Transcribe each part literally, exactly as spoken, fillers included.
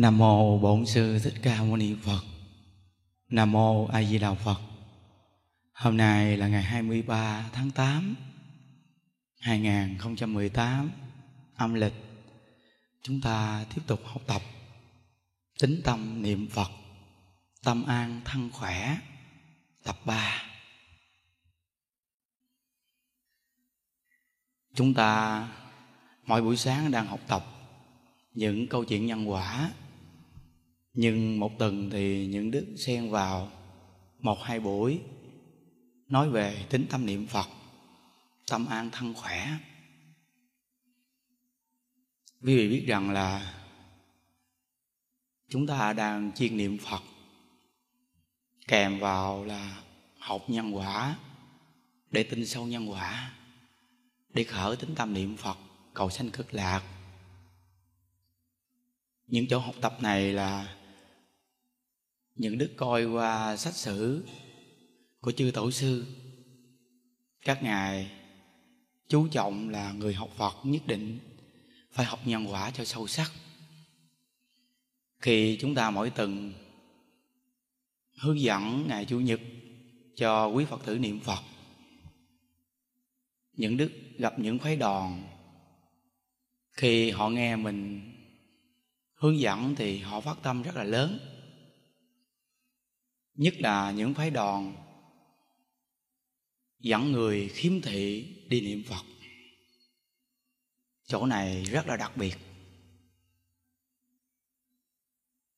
Nam mô Bổn Sư Thích Ca Mâu Ni Phật. Nam mô A Di Đà Phật. Hôm nay là ngày hai mươi ba tháng tám năm hai nghìn không trăm mười tám âm lịch. Chúng ta tiếp tục học tập Tín Tâm Niệm Phật, Tâm An Thân Khỏe, tập ba. Chúng ta mỗi buổi sáng đang học tập những câu chuyện nhân quả, nhưng một tuần thì những đức xen vào một hai buổi nói về Tín Tâm Niệm Phật, Tâm An Thân Khỏe. Quý vị biết rằng là chúng ta đang chuyên niệm Phật, kèm vào là học nhân quả để tin sâu nhân quả, để khởi tín tâm niệm Phật cầu sanh cực lạc. Những chỗ học tập này là những đức coi qua sách sử của chư tổ sư. Các ngài chú trọng là người học Phật nhất định phải học nhân quả cho sâu sắc. Khi chúng ta mỗi tuần hướng dẫn ngày Chủ nhật cho quý Phật tử niệm Phật, những đức gặp những phái đoàn, khi họ nghe mình hướng dẫn thì họ phát tâm rất là lớn. Nhất là những phái đoàn dẫn người khiếm thị đi niệm Phật. Chỗ này rất là đặc biệt.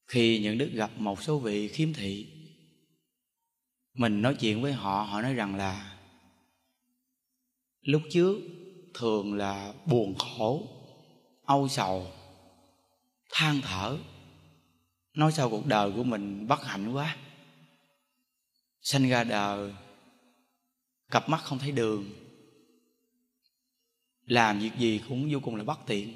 Khi những đức gặp một số vị khiếm thị, mình nói chuyện với họ, họ nói rằng là lúc trước thường là buồn khổ, âu sầu, than thở, nói sao cuộc đời của mình bất hạnh quá. Sanh ra đời, cặp mắt không thấy đường, làm việc gì cũng vô cùng là bất tiện.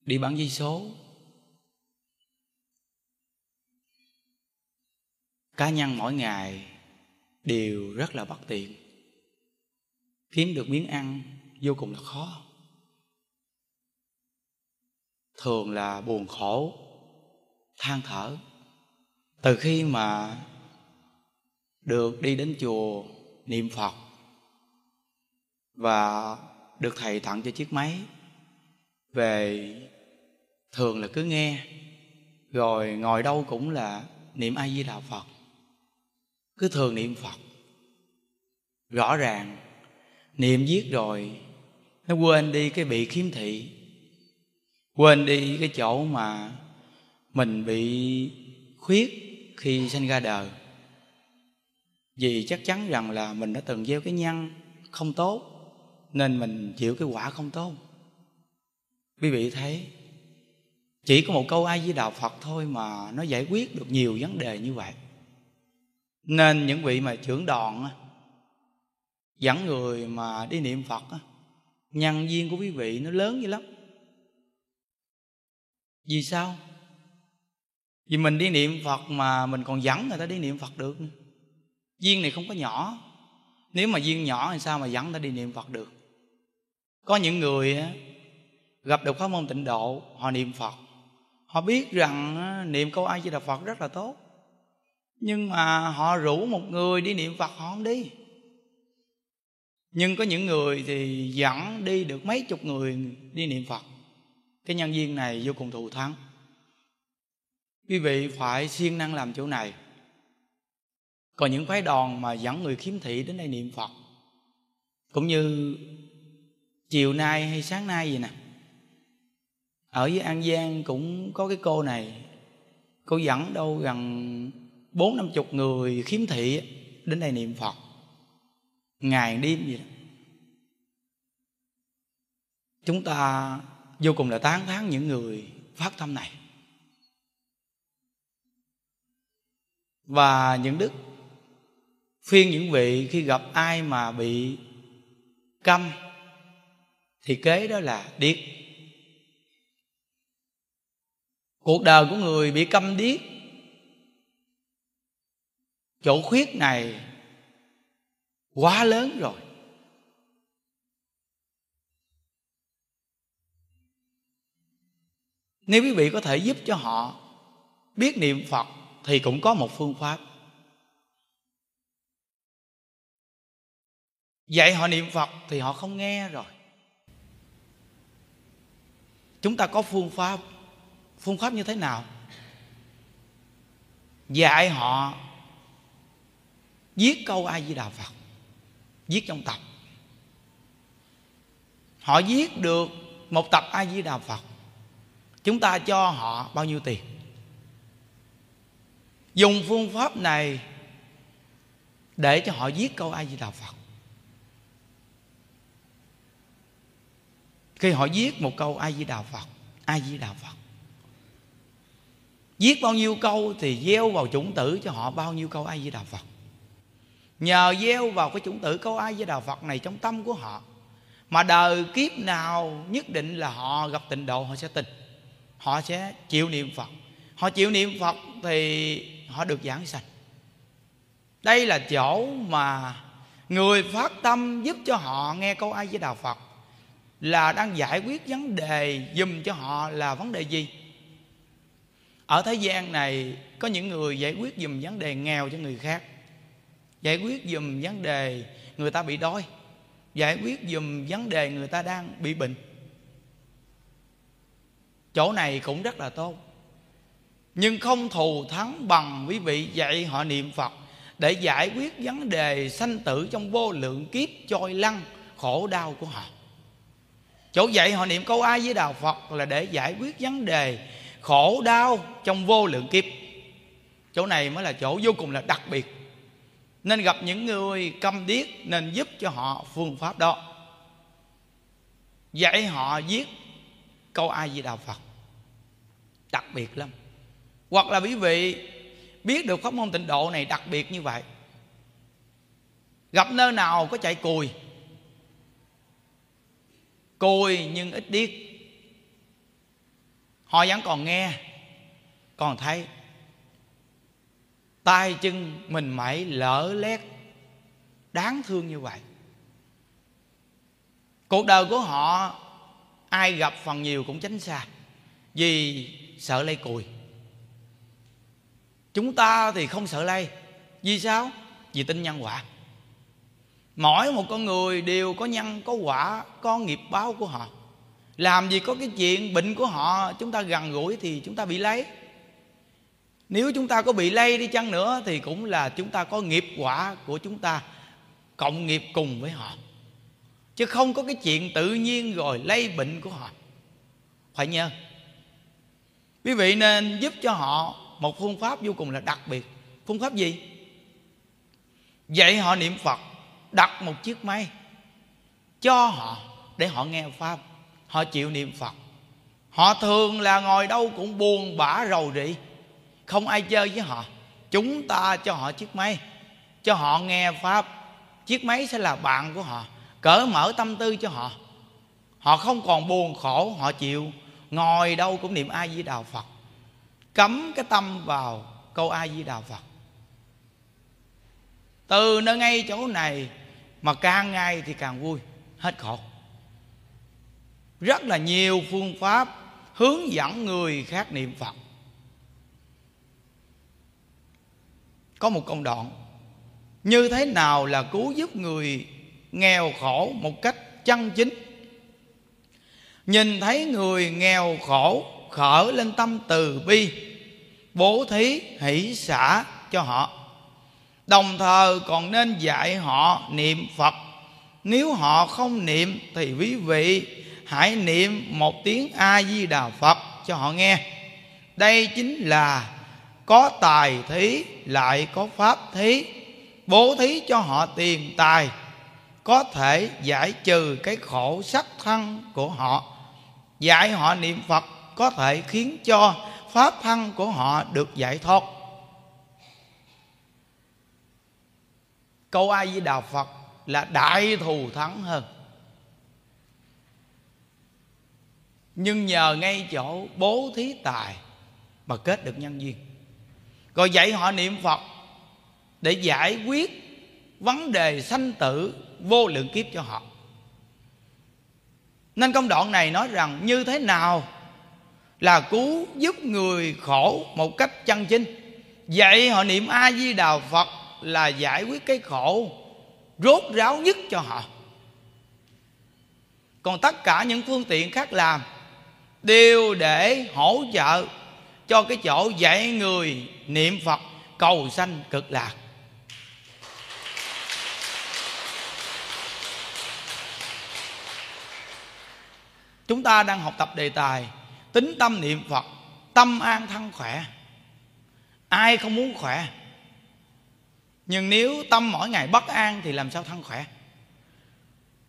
Đi bán giấy số, cá nhân mỗi ngày đều rất là bất tiện, kiếm được miếng ăn vô cùng là khó. Thường là buồn khổ, than thở. Từ khi mà được đi đến chùa niệm Phật và được thầy tặng cho chiếc máy về, thường là cứ nghe, rồi ngồi đâu cũng là niệm A Di Đà Phật, cứ thường niệm Phật. Rõ ràng niệm viết rồi nó quên đi cái bị khiếm thị, quên đi cái chỗ mà mình bị khuyết khi sanh ra đời. Vì chắc chắn rằng là mình đã từng gieo cái nhân không tốt, nên mình chịu cái quả không tốt. Quý vị thấy, chỉ có một câu A Di Đà Phật thôi mà nó giải quyết được nhiều vấn đề như vậy. Nên những vị mà trưởng đoàn dẫn người mà đi niệm Phật, nhân duyên của quý vị nó lớn dữ lắm. Vì sao? Vì mình đi niệm Phật mà mình còn dẫn người ta đi niệm Phật được. Duyên này không có nhỏ. Nếu mà duyên nhỏ thì sao mà dẫn người ta đi niệm Phật được? Có những người gặp được pháp môn tịnh độ, họ niệm Phật, họ biết rằng niệm câu A Di Đà Phật rất là tốt, nhưng mà họ rủ một người đi niệm Phật họ không đi. Nhưng có những người thì dẫn đi được mấy chục người đi niệm Phật. Cái nhân duyên này vô cùng thù thắng. Quý vị phải siêng năng làm chỗ này. Còn những phái đoàn mà dẫn người khiếm thị đến đây niệm Phật, cũng như chiều nay hay sáng nay vậy nè, ở dưới An Giang cũng có cái cô này, cô dẫn đâu gần bốn năm chục người khiếm thị đến đây niệm Phật ngày đêm vậy đó. Chúng ta vô cùng là tán thán những người phát tâm này. Và những đức khuyên những vị khi gặp ai mà bị câm thì kế đó là điếc. Cuộc đời của người bị câm điếc, chỗ khuyết này quá lớn rồi. Nếu quý vị có thể giúp cho họ biết niệm Phật thì cũng có một phương pháp. Dạy họ niệm Phật thì họ không nghe rồi. Chúng ta có phương pháp. Phương pháp như thế nào? Dạy họ viết câu A Di Đà Phật, viết trong tập. Họ viết được một tập A Di Đà Phật, chúng ta cho họ bao nhiêu tiền? Dùng phương pháp này để cho họ viết câu A Di Đà Phật. Khi họ viết một câu A Di Đà Phật, A Di Đà Phật, viết bao nhiêu câu thì gieo vào chủng tử cho họ bao nhiêu câu A Di Đà Phật. Nhờ gieo vào cái chủng tử câu A Di Đà Phật này trong tâm của họ mà đời kiếp nào nhất định là họ gặp tịnh độ họ sẽ tin, họ sẽ chịu niệm Phật. Họ chịu niệm Phật thì họ được giảng sanh. Đây là chỗ mà người phát tâm giúp cho họ nghe câu A Di Đà Phật là đang giải quyết vấn đề dùm cho họ là vấn đề gì. Ở thế gian này có những người giải quyết dùm vấn đề nghèo cho người khác, giải quyết dùm vấn đề người ta bị đói, giải quyết dùm vấn đề người ta đang bị bệnh. Chỗ này cũng rất là tốt, nhưng không thù thắng bằng quý vị dạy họ niệm Phật để giải quyết vấn đề sanh tử trong vô lượng kiếp trôi lăn khổ đau của họ. Chỗ dạy họ niệm câu A Di Đà Phật là để giải quyết vấn đề khổ đau trong vô lượng kiếp. Chỗ này mới là chỗ vô cùng là đặc biệt, nên gặp những người câm điếc nên giúp cho họ phương pháp đó. Dạy họ viết câu A Di Đà Phật đặc biệt lắm. Hoặc là quý vị biết được pháp môn tịnh độ này đặc biệt như vậy, gặp nơi nào có chạy cùi, cùi nhưng ít điếc, họ vẫn còn nghe, còn thấy. Tay chân mình mẩy lỡ lét đáng thương như vậy. Cuộc đời của họ ai gặp phần nhiều cũng tránh xa vì sợ lây cùi. Chúng ta thì không sợ lây. Vì sao? Vì tin nhân quả. Mỗi một con người đều có nhân, có quả, có nghiệp báo của họ. Làm gì có cái chuyện bệnh của họ chúng ta gần gũi thì chúng ta bị lấy. Nếu chúng ta có bị lây đi chăng nữa thì cũng là chúng ta có nghiệp quả của chúng ta cộng nghiệp cùng với họ, chứ không có cái chuyện tự nhiên rồi lây bệnh của họ. Phải nhớ quý vị nên giúp cho họ một phương pháp vô cùng là đặc biệt. Phương pháp gì? Dạy họ niệm Phật, đặt một chiếc máy cho họ để họ nghe pháp, họ chịu niệm Phật. Họ thường là ngồi đâu cũng buồn bã rầu rĩ, không ai chơi với họ. Chúng ta cho họ chiếc máy, cho họ nghe pháp, chiếc máy sẽ là bạn của họ, cởi mở tâm tư cho họ. Họ không còn buồn khổ, họ chịu ngồi đâu cũng niệm A Di Đà Phật, cắm cái tâm vào câu A Di Đà Phật. Từ nơi ngay chỗ này mà càng ngày thì càng vui, hết khổ. Rất là nhiều phương pháp hướng dẫn người khác niệm Phật. Có một công đoạn như thế nào là cứu giúp người nghèo khổ một cách chân chính. Nhìn thấy người nghèo khổ khởi lên tâm từ bi, bố thí hỷ xả cho họ. Đồng thời còn nên dạy họ niệm Phật. Nếu họ không niệm thì quý vị hãy niệm một tiếng A Di Đà Phật cho họ nghe. Đây chính là có tài thí lại có pháp thí, bố thí cho họ tiền tài có thể giải trừ cái khổ sắc thân của họ. Dạy họ niệm Phật có thể khiến cho pháp thân của họ được giải thoát. Câu A Di Đà Phật là đại thù thắng hơn. Nhưng nhờ ngay chỗ bố thí tài mà kết được nhân duyên. Rồi dạy họ niệm Phật để giải quyết vấn đề sanh tử vô lượng kiếp cho họ. Nên công đoạn này nói rằng như thế nào là cứu giúp người khổ một cách chân chính. Vậy họ niệm A Di Đà Phật là giải quyết cái khổ rốt ráo nhất cho họ. Còn tất cả những phương tiện khác làm đều để hỗ trợ cho cái chỗ dạy người niệm Phật cầu sanh cực lạc. Chúng ta đang học tập đề tài tín tâm niệm Phật, tâm an thân khỏe. Ai không muốn khỏe? Nhưng nếu tâm mỗi ngày bất an thì làm sao thân khỏe?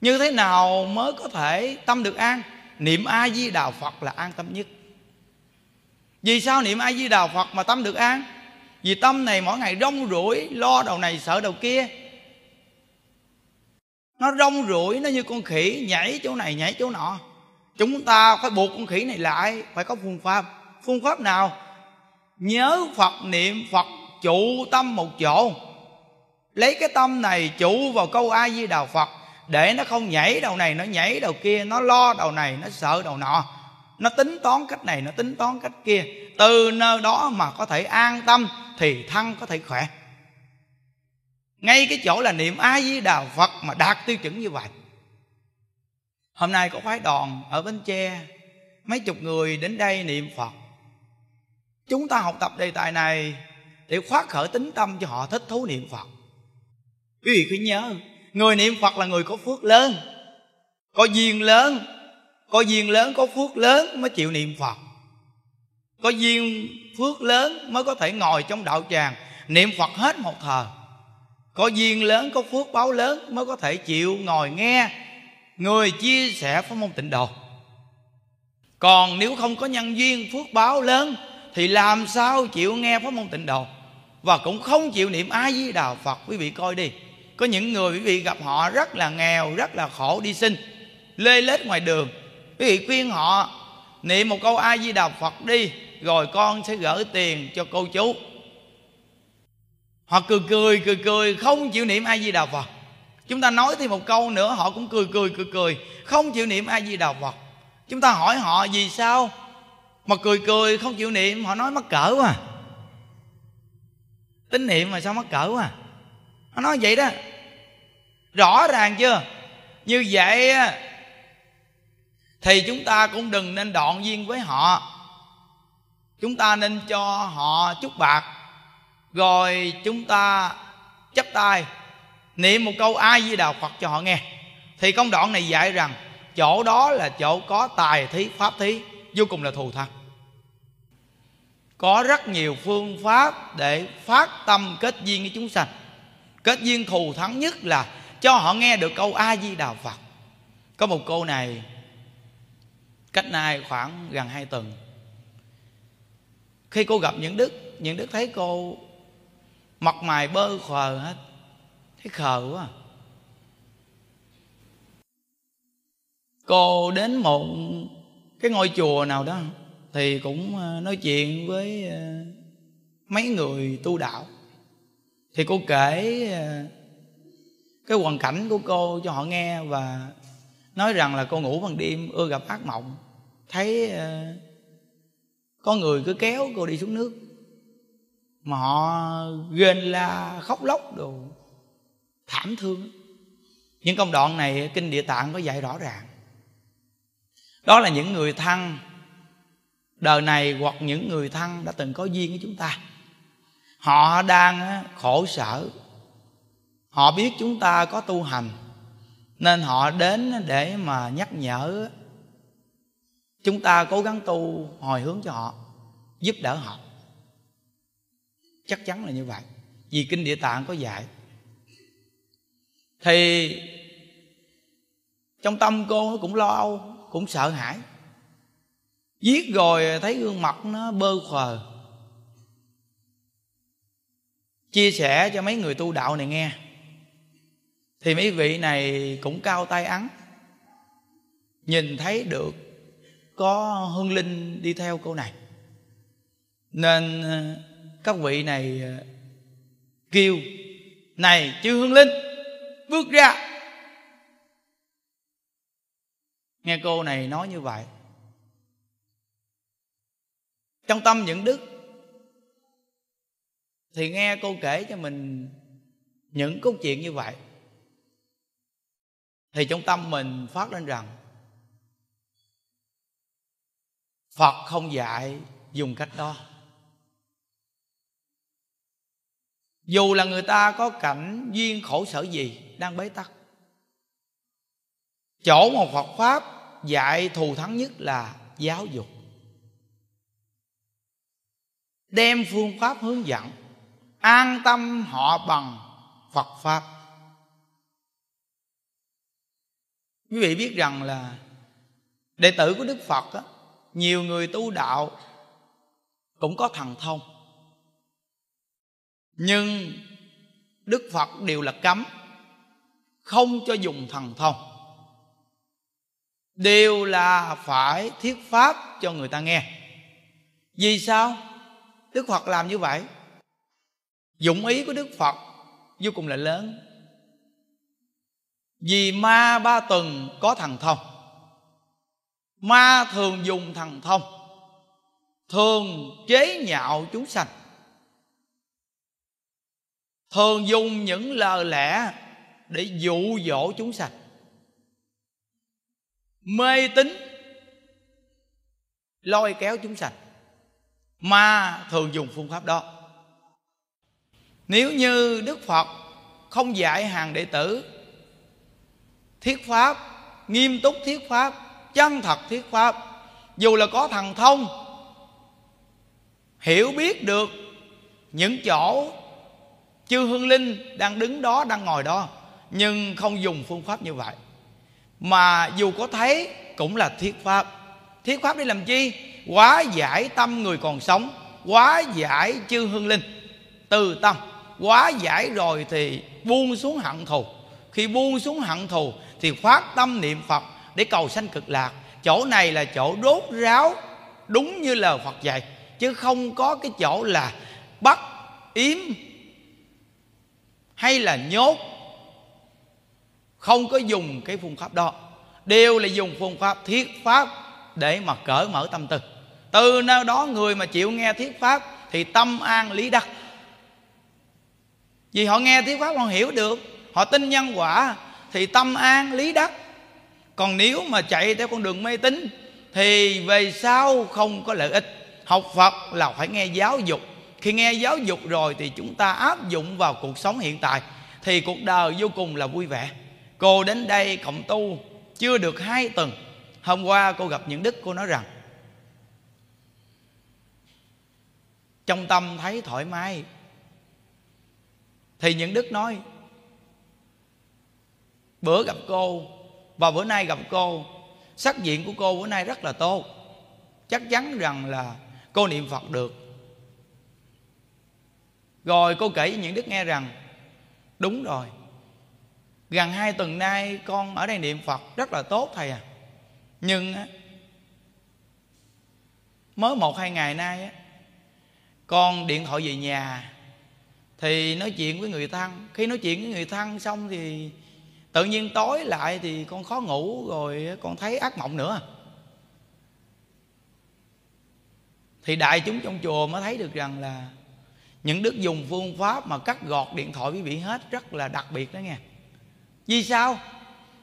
Như thế nào mới có thể tâm được an? Niệm A Di Đà Phật là an tâm nhất. Vì sao niệm A Di Đà Phật mà tâm được an? Vì tâm này mỗi ngày rong ruổi, lo đầu này sợ đầu kia. Nó rong ruổi, nó như con khỉ nhảy chỗ này nhảy chỗ nọ. Chúng ta phải buộc con khỉ này lại, phải có phương pháp. Phương pháp nào? Nhớ Phật, niệm Phật, trụ tâm một chỗ. Lấy cái tâm này trụ vào câu A Di Đà Phật để nó không nhảy đầu này, nó nhảy đầu kia, nó lo đầu này, nó sợ đầu nọ, nó tính toán cách này, nó tính toán cách kia. Từ nơi đó mà có thể an tâm thì thân có thể khỏe. Ngay cái chỗ là niệm A Di Đà Phật mà đạt tiêu chuẩn như vậy. Hôm nay có phái đoàn ở Bến Tre mấy chục người đến đây niệm Phật. Chúng ta học tập đề tài này để khoát khởi tín tâm cho họ thích thú niệm Phật. Quý vị cứ nhớ, người niệm Phật là người có phước lớn, có duyên lớn, có duyên lớn, có phước lớn mới chịu niệm Phật. Có duyên phước lớn mới có thể ngồi trong đạo tràng niệm Phật hết một thời. Có duyên lớn, có phước báo lớn mới có thể chịu ngồi nghe người chia sẻ pháp môn tịnh độ. Còn nếu không có nhân duyên phước báo lớn thì làm sao chịu nghe pháp môn tịnh độ, và cũng không chịu niệm A Di Đà Phật. Quý vị coi đi, có những người quý vị gặp họ rất là nghèo, rất là khổ, đi xin lê lết ngoài đường. Quý vị khuyên họ niệm một câu A Di Đà Phật đi, rồi con sẽ gửi tiền cho cô chú. Họ cười cười cười cười không chịu niệm A Di Đà Phật. Chúng ta nói thêm một câu nữa họ cũng cười cười cười cười không chịu niệm A Di Đà Phật. Chúng ta hỏi họ vì sao mà cười cười không chịu niệm, họ nói mắc cỡ quá. Tín niệm mà sao mắc cỡ quá? Họ nói vậy đó. Rõ ràng chưa? Như vậy thì chúng ta cũng đừng nên đoạn duyên với họ. Chúng ta nên cho họ chút bạc, rồi chúng ta chắp tay niệm một câu A Di Đà Phật cho họ nghe. Thì công đoạn này dạy rằng chỗ đó là chỗ có tài thí, pháp thí, vô cùng là thù thắng. Có rất nhiều phương pháp để phát tâm kết duyên với chúng sanh. Kết duyên thù thắng nhất là cho họ nghe được câu A Di Đà Phật. Có một cô này cách nay khoảng gần hai tuần, khi cô gặp Nhuận Đức, Nhuận Đức thấy cô mặt mày bơ khờ hết, thấy khờ quá. Cô đến một cái ngôi chùa nào đó thì cũng nói chuyện với mấy người tu đạo, thì cô kể cái hoàn cảnh của cô cho họ nghe, và nói rằng là cô ngủ ban đêm ưa gặp ác mộng, thấy có người cứ kéo cô đi xuống nước mà họ rên la khóc lóc đồ thảm thương. Những công đoạn này kinh Địa Tạng có dạy rõ ràng. Đó là những người thân đời này hoặc những người thân đã từng có duyên với chúng ta. Họ đang khổ sở, họ biết chúng ta có tu hành nên họ đến để mà nhắc nhở chúng ta cố gắng tu, hồi hướng cho họ, giúp đỡ họ. Chắc chắn là như vậy, vì kinh Địa Tạng có dạy. Thì trong tâm cô cũng lo âu, cũng sợ hãi. Giết rồi thấy gương mặt nó bơ phờ. Chia sẻ cho mấy người tu đạo này nghe, thì mấy vị này cũng cao tay ắng, nhìn thấy được có hương linh đi theo cô này, nên các vị này kêu: "Này chư hương linh, bước ra!" Nghe cô này nói như vậy, trong tâm những đức. Thì nghe cô kể cho mình những câu chuyện như vậy, thì trong tâm mình phát lên rằng Phật không dạy dùng cách đó. Dù là người ta có cảnh duyên khổ sở gì đang bế tắc, chỗ mà Phật Pháp dạy thù thắng nhất là giáo dục, đem phương pháp hướng dẫn an tâm họ bằng Phật Pháp. Quý vị biết rằng là đệ tử của Đức Phật á, nhiều người tu đạo cũng có thần thông, nhưng Đức Phật đều là cấm, không cho dùng thần thông, đều là phải thuyết pháp cho người ta nghe. Vì sao Đức Phật làm như vậy? Dụng ý của Đức Phật vô cùng là lớn. Vì ma ba tuần có thần thông, ma thường dùng thần thông, thường chế nhạo chúng sanh, thường dùng những lời lẽ để dụ dỗ chúng sanh, mê tín lôi kéo chúng sanh. Ma thường dùng phương pháp đó. Nếu như Đức Phật không dạy hàng đệ tử thuyết pháp, nghiêm túc thuyết pháp, chân thật thuyết pháp, dù là có thần thông, hiểu biết được những chỗ chư hương linh đang đứng đó, đang ngồi đó, nhưng không dùng phương pháp như vậy, mà dù có thấy cũng là thuyết pháp. Thuyết pháp để làm chi? Hóa giải tâm người còn sống, hóa giải chư hương linh từ tâm. Hóa giải rồi thì buông xuống hận thù. Khi buông xuống hận thù thì phát tâm niệm Phật để cầu sanh cực lạc. Chỗ này là chỗ đốt ráo đúng như lời Phật dạy, chứ không có cái chỗ là bắt yếm hay là nhốt. Không có dùng cái phương pháp đó, đều là dùng phương pháp thuyết pháp để mà cởi mở tâm tư. Từ nơi đó người mà chịu nghe thuyết pháp thì tâm an lý đắc. Vì họ nghe thuyết pháp họ hiểu được, họ tin nhân quả thì tâm an lý đắc. Còn nếu mà chạy theo con đường mê tín thì về sau không có lợi ích. Học Phật là phải nghe giáo dục. Khi nghe giáo dục rồi thì chúng ta áp dụng vào cuộc sống hiện tại thì cuộc đời vô cùng là vui vẻ. Cô đến đây cộng tu chưa được hai tuần, hôm qua cô gặp những đức, cô nói rằng trong tâm thấy thoải mái. Thì những đức nói bữa gặp cô và bữa nay gặp cô, sắc diện của cô bữa nay rất là tốt, chắc chắn rằng là cô niệm Phật được. Rồi cô kể với những đức nghe rằng đúng rồi, gần hai tuần nay con ở đây niệm Phật rất là tốt thầy à. Nhưng mới một hai ngày nay con điện thoại về nhà thì nói chuyện với người thân. Khi nói chuyện với người thân xong thì tự nhiên tối lại thì con khó ngủ, rồi con thấy ác mộng nữa. Thì đại chúng trong chùa mới thấy được rằng là những đức dùng phương pháp mà cắt gọt điện thoại quý vị hết rất là đặc biệt đó nghe. Vì sao?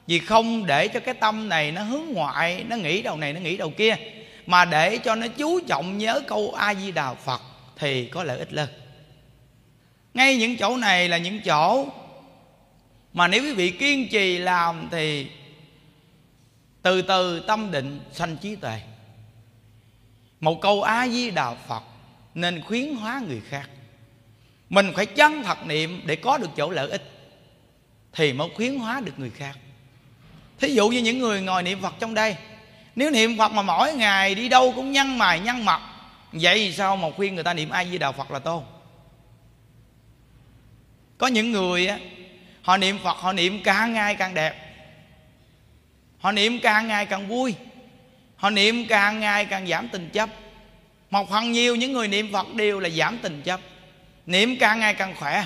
Vì không để cho cái tâm này nó hướng ngoại, nó nghĩ đầu này, nó nghĩ đầu kia, mà để cho nó chú trọng nhớ câu A Di Đà Phật thì có lợi ích lớn. Ngay những chỗ này là những chỗ mà nếu quý vị kiên trì làm thì từ từ tâm định sanh trí tuệ. Một câu A Di Đà Phật nên khuyến hóa người khác. Mình phải chân thật niệm để có được chỗ lợi ích thì mới khuyến hóa được người khác. Thí dụ như những người ngồi niệm Phật trong đây, nếu niệm Phật mà mỗi ngày đi đâu cũng nhăn mày nhăn mặt, vậy thì sao mà khuyên người ta niệm A Di Đà Phật là tốt? Có những người á, họ niệm Phật, họ niệm càng ngày càng đẹp, họ niệm càng ngày càng vui, họ niệm càng ngày càng giảm tình chấp. Một phần nhiều những người niệm Phật đều là giảm tình chấp, niệm càng ngày càng khỏe.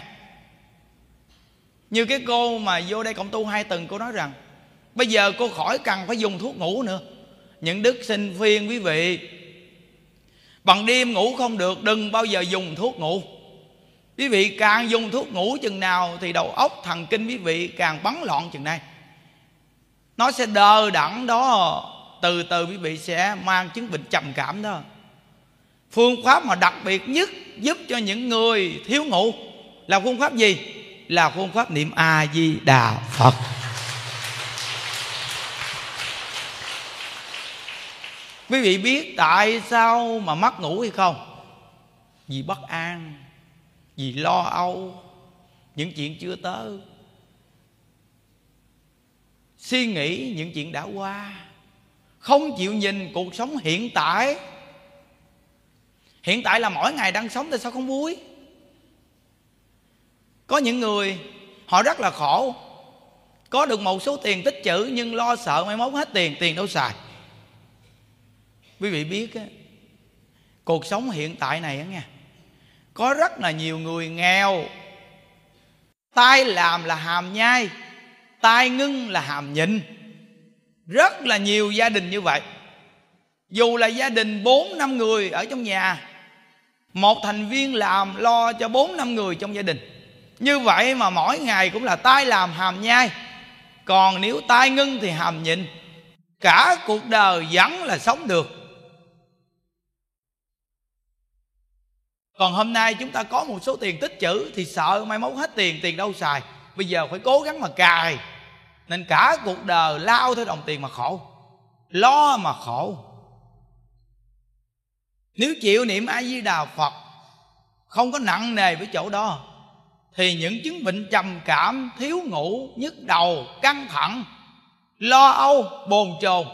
Như cái cô mà vô đây cộng tu hai tuần, cô nói rằng bây giờ cô khỏi cần phải dùng thuốc ngủ nữa. Những đức xin phiên quý vị Bằng đêm ngủ không được, đừng bao giờ dùng thuốc ngủ. Quý vị càng dùng thuốc ngủ chừng nào thì đầu óc thần kinh quý vị càng bắn loạn chừng này. Nó sẽ đờ đẫn đó, từ từ quý vị sẽ mang chứng bệnh trầm cảm đó. Phương pháp mà đặc biệt nhất giúp cho những người thiếu ngủ là phương pháp gì? Là phương pháp niệm A-di-đà Phật. Quý vị biết tại sao mà mất ngủ hay không? Vì bất an, vì lo âu, những chuyện chưa tới, suy nghĩ những chuyện đã qua, không chịu nhìn cuộc sống hiện tại. Hiện tại là mỗi ngày đang sống tại sao không vui? Có những người họ rất là khổ, có được một số tiền tích trữ nhưng lo sợ mai mốt hết tiền, tiền đâu xài. Quý vị biết á, cuộc sống hiện tại này á nha, có rất là nhiều người nghèo, tay làm là hàm nhai, tay ngưng là hàm nhịn. Rất là nhiều gia đình như vậy. Dù là gia đình bốn năm người ở trong nhà, một thành viên làm lo cho bốn năm người trong gia đình. Như vậy mà mỗi ngày cũng là tay làm hàm nhai, còn nếu tay ngưng thì hàm nhịn. Cả cuộc đời vẫn là sống được. Còn hôm nay chúng ta có một số tiền tích trữ thì sợ mai mốt hết tiền, tiền đâu xài. Bây giờ phải cố gắng mà cài. Nên cả cuộc đời lao theo đồng tiền mà khổ, lo mà khổ. Nếu chịu niệm A-di-đà Phật, không có nặng nề với chỗ đó, thì những chứng bệnh trầm cảm, thiếu ngủ, nhức đầu, căng thẳng, lo âu, bồn chồn,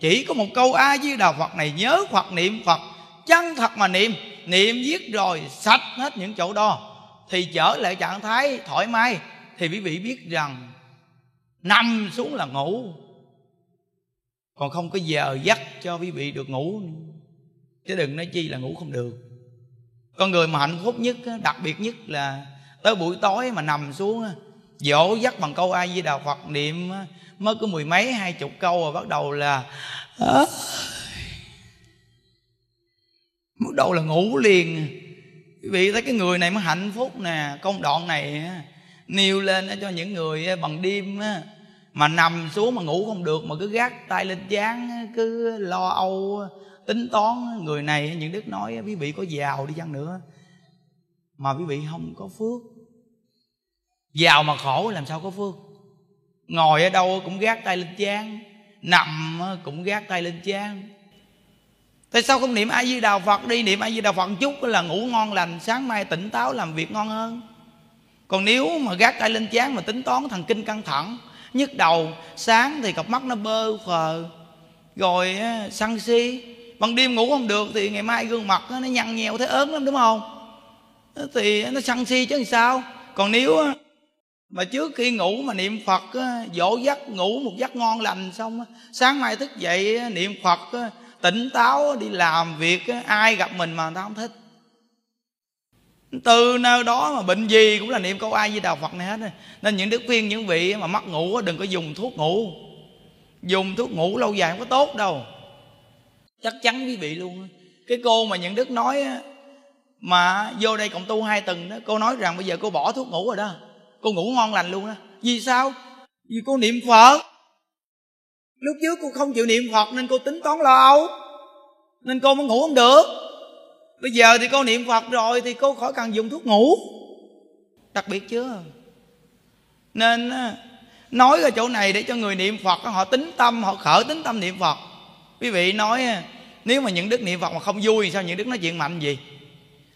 chỉ có một câu A-di-đà Phật này, nhớ Phật, niệm Phật, chân thật mà niệm, niệm giết rồi sạch hết những chỗ đó, thì trở lại trạng thái thoải mái. Thì quý vị biết rằng nằm xuống là ngủ, còn không có giờ giấc cho quý vị được ngủ, chứ đừng nói chi là ngủ không được. Con người mà hạnh phúc nhất, đặc biệt nhất là tới buổi tối mà nằm xuống, dỗ giấc bằng câu A-di-đà Phật, niệm mới có mười mấy hai chục câu rồi bắt đầu là bắt đầu là ngủ liền. Quý vị thấy cái người này mới hạnh phúc nè. Công đoạn này nêu lên cho những người bằng đêm mà nằm xuống mà ngủ không được, mà cứ gác tay lên trán, cứ lo âu tính toán. Người này những đức nói quý vị có giàu đi chăng nữa mà quý vị không có phước. Giàu mà khổ làm sao có phước. Ngồi ở đâu cũng gác tay lên trán, nằm cũng gác tay lên trán. Tại sao không niệm A-di-đà Phật đi? Niệm A-di-đà Phật một chút là ngủ ngon lành, sáng mai tỉnh táo làm việc ngon hơn. Còn nếu mà gác tay lên trán mà tính toán, thần kinh căng thẳng, nhức đầu, sáng thì cặp mắt nó bơ phờ, rồi sân si. Bằng đêm ngủ không được thì ngày mai gương mặt nó nhăn nhèo thấy ớn lắm, đúng không? Thì nó sân si chứ sao. Còn nếu mà trước khi ngủ mà niệm Phật, dỗ giấc ngủ một giấc ngon lành xong, sáng mai thức dậy niệm Phật, tỉnh táo đi làm việc, ai gặp mình mà người ta không thích. Từ nơi đó mà bệnh gì cũng là niệm câu A-di-đà Phật này hết. Nên những đức khuyên những vị mà mắc ngủ đừng có dùng thuốc ngủ. Dùng thuốc ngủ lâu dài không có tốt đâu, chắc chắn quý vị luôn. Cái cô mà những đức nói mà vô đây cộng tu hai tuần đó, cô nói rằng bây giờ cô bỏ thuốc ngủ rồi đó, cô ngủ ngon lành luôn đó. Vì sao? Vì cô niệm Phật. Lúc trước cô không chịu niệm Phật nên cô tính toán lo âu, nên cô mới ngủ không được. Bây giờ thì cô niệm Phật rồi thì cô khỏi cần dùng thuốc ngủ. Đặc biệt chưa? Nên nói ở chỗ này để cho người niệm Phật họ tính tâm, họ khởi tính tâm niệm Phật. Quý vị nói nếu mà những đức niệm Phật mà không vui sao những đức nói chuyện mạnh gì?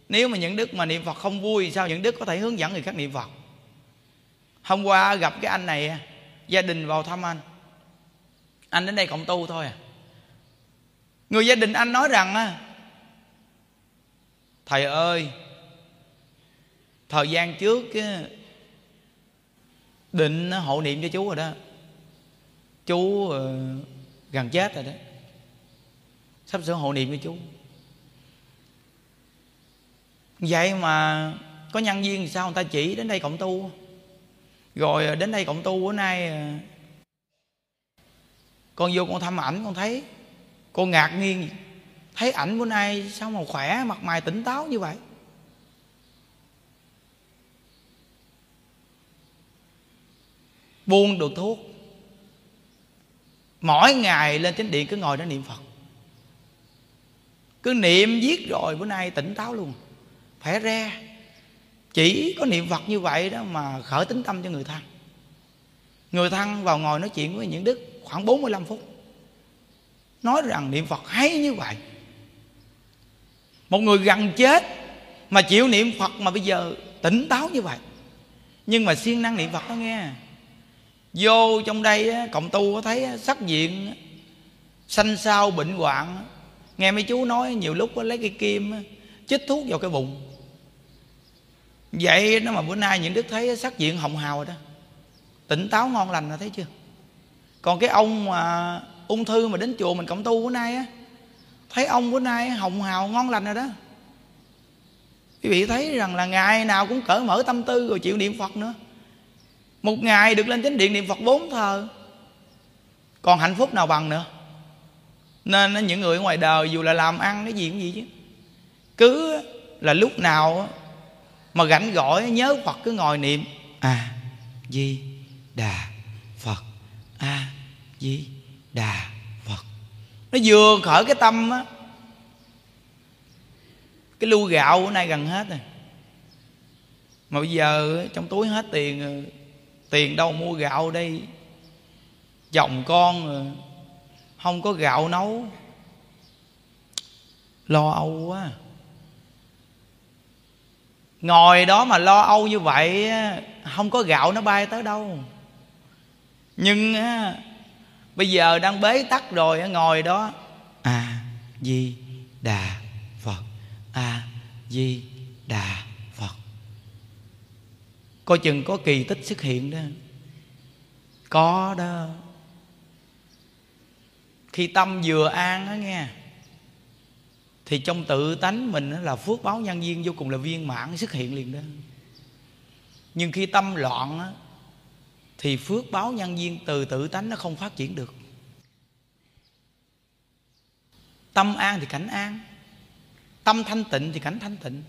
Nếu mà những đức mà niệm Phật không vui sao những đức có thể hướng dẫn người khác niệm Phật? Hôm qua gặp cái anh này, gia đình vào thăm anh. Anh đến đây cộng tu thôi à. Người gia đình anh nói rằng thầy ơi, thời gian trước định hộ niệm cho chú rồi đó, chú gần chết rồi đó, sắp sửa hộ niệm cho chú. Vậy mà có nhân viên sao người ta chỉ đến đây cộng tu. Rồi đến đây cộng tu bữa nay con vô con thăm ảnh, con thấy con ngạc nhiên. Thấy ảnh của ai sao mà khỏe, mặt mày tỉnh táo như vậy? Buông được thuốc, mỗi ngày lên chánh điện cứ ngồi đó niệm Phật, cứ niệm giết rồi bữa nay tỉnh táo luôn, khỏe re. Chỉ có niệm Phật như vậy đó mà khởi tín tâm cho người thân. Người thân vào ngồi nói chuyện với những đức khoảng bốn mươi lăm phút, nói rằng niệm Phật hay như vậy. Một người gần chết mà chịu niệm Phật mà bây giờ tỉnh táo như vậy. Nhưng mà siêng năng niệm Phật đó nghe. Vô trong đây cộng tu có thấy sắc diện xanh xao bệnh hoạn. Nghe mấy chú nói nhiều lúc lấy cây kim chích thuốc vào cái bụng. Vậy nó mà bữa nay những đức thấy sắc diện hồng hào rồi đó, tỉnh táo ngon lành rồi, thấy chưa? Còn cái ông mà ung thư mà đến chùa mình cộng tu bữa nay á, thấy ông bữa nay hồng hào ngon lành rồi đó. Quý vị thấy rằng là ngày nào cũng cởi mở tâm tư rồi chịu niệm Phật nữa. Một ngày được lên chánh điện niệm Phật bốn thờ, còn hạnh phúc nào bằng nữa. Nên những người ngoài đời dù là làm ăn cái gì cũng gì chứ, cứ là lúc nào mà rảnh rỗi nhớ Phật cứ ngồi niệm A Di Đà Phật, A Di Đà Phật. Nó vừa khởi cái tâm á, cái lu gạo bữa nay gần hết rồi, mà bây giờ trong túi hết tiền, tiền đâu mua gạo đây, chồng con không có gạo nấu, lo âu quá. Ngồi đó mà lo âu như vậy, không có gạo nó bay tới đâu. Nhưng bây giờ đang bế tắc rồi, ngồi đó A Di Đà Phật, A Di Đà Phật, coi chừng có kỳ tích xuất hiện đó. Có đó. Khi tâm vừa an đó nghe, thì trong tự tánh mình là phước báo nhân duyên vô cùng là viên mãn xuất hiện liền đó. Nhưng khi tâm loạn đó, thì phước báo nhân duyên từ tự tánh nó không phát triển được. Tâm an thì cảnh an, tâm thanh tịnh thì cảnh thanh tịnh,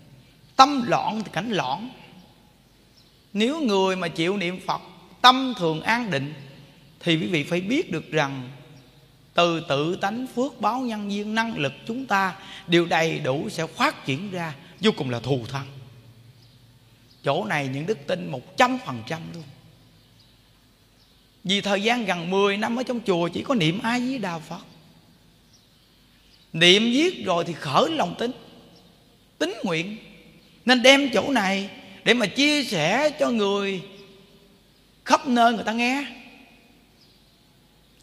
tâm loạn thì cảnh loạn. Nếu người mà chịu niệm Phật, tâm thường an định, thì quý vị phải biết được rằng từ tự tánh phước báo nhân duyên năng lực chúng ta đều đầy đủ sẽ phát triển ra vô cùng là thù thắng. Chỗ này những đức tin một trăm phần trăm luôn. Vì thời gian gần mười năm ở trong chùa chỉ có niệm A Di Đà Phật, niệm viết rồi thì khởi lòng tín, tín nguyện. Nên đem chỗ này để mà chia sẻ cho người khắp nơi người ta nghe.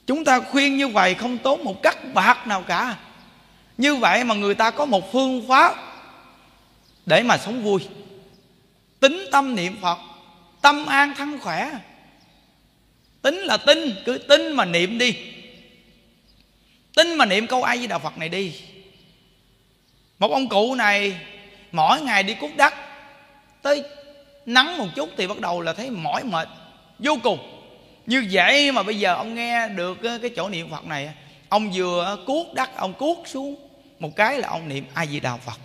Chúng ta khuyên như vậy không tốn một cắc bạc nào cả. Như vậy mà người ta có một phương pháp để mà sống vui. Tín tâm niệm Phật, tâm an thân khỏe. Tín là tin, cứ tin mà niệm đi. Tin mà niệm câu A Di Đà Phật này đi. Một ông cụ này mỗi ngày đi cút đất, tới nắng một chút thì bắt đầu là thấy mỏi mệt vô cùng. Như vậy mà bây giờ ông nghe được cái chỗ niệm Phật này, ông vừa cuốc đất, ông cuốc xuống một cái là ông niệm A Di Đà Phật.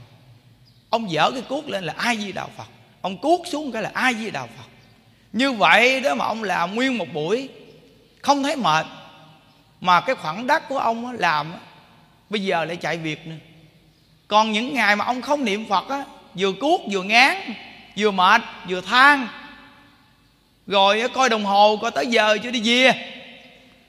Ông dở cái cuốc lên là A Di Đà Phật, ông cuốc xuống một cái là A Di Đà Phật. Như vậy đó mà ông làm nguyên một buổi không thấy mệt. Mà cái khoảng đất của ông làm bây giờ lại chạy việc nữa. Còn những ngày mà ông không niệm Phật á, vừa cuốc vừa ngán, vừa mệt vừa than, rồi coi đồng hồ coi tới giờ chưa đi về.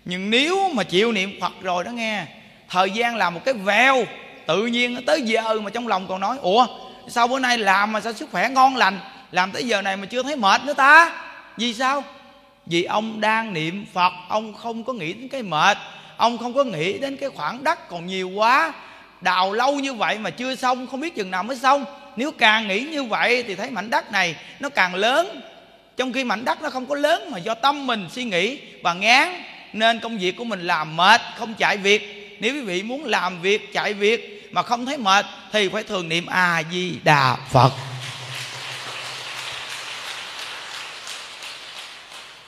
Nhưng nếu mà chịu niệm Phật rồi đó nghe, thời gian làm một cái vèo, tự nhiên tới giờ mà trong lòng còn nói ủa sao bữa nay làm mà sao sức khỏe ngon lành, làm tới giờ này mà chưa thấy mệt nữa ta. Vì sao? Vì ông đang niệm Phật, ông không có nghĩ đến cái mệt, ông không có nghĩ đến cái khoảng đất còn nhiều quá, đào lâu như vậy mà chưa xong, không biết chừng nào mới xong. Nếu càng nghĩ như vậy thì thấy mảnh đất này nó càng lớn, trong khi mảnh đất nó không có lớn mà do tâm mình suy nghĩ và ngán, nên công việc của mình làm mệt, không chạy việc. Nếu quý vị muốn làm việc, chạy việc mà không thấy mệt thì phải thường niệm A Di Đà Phật.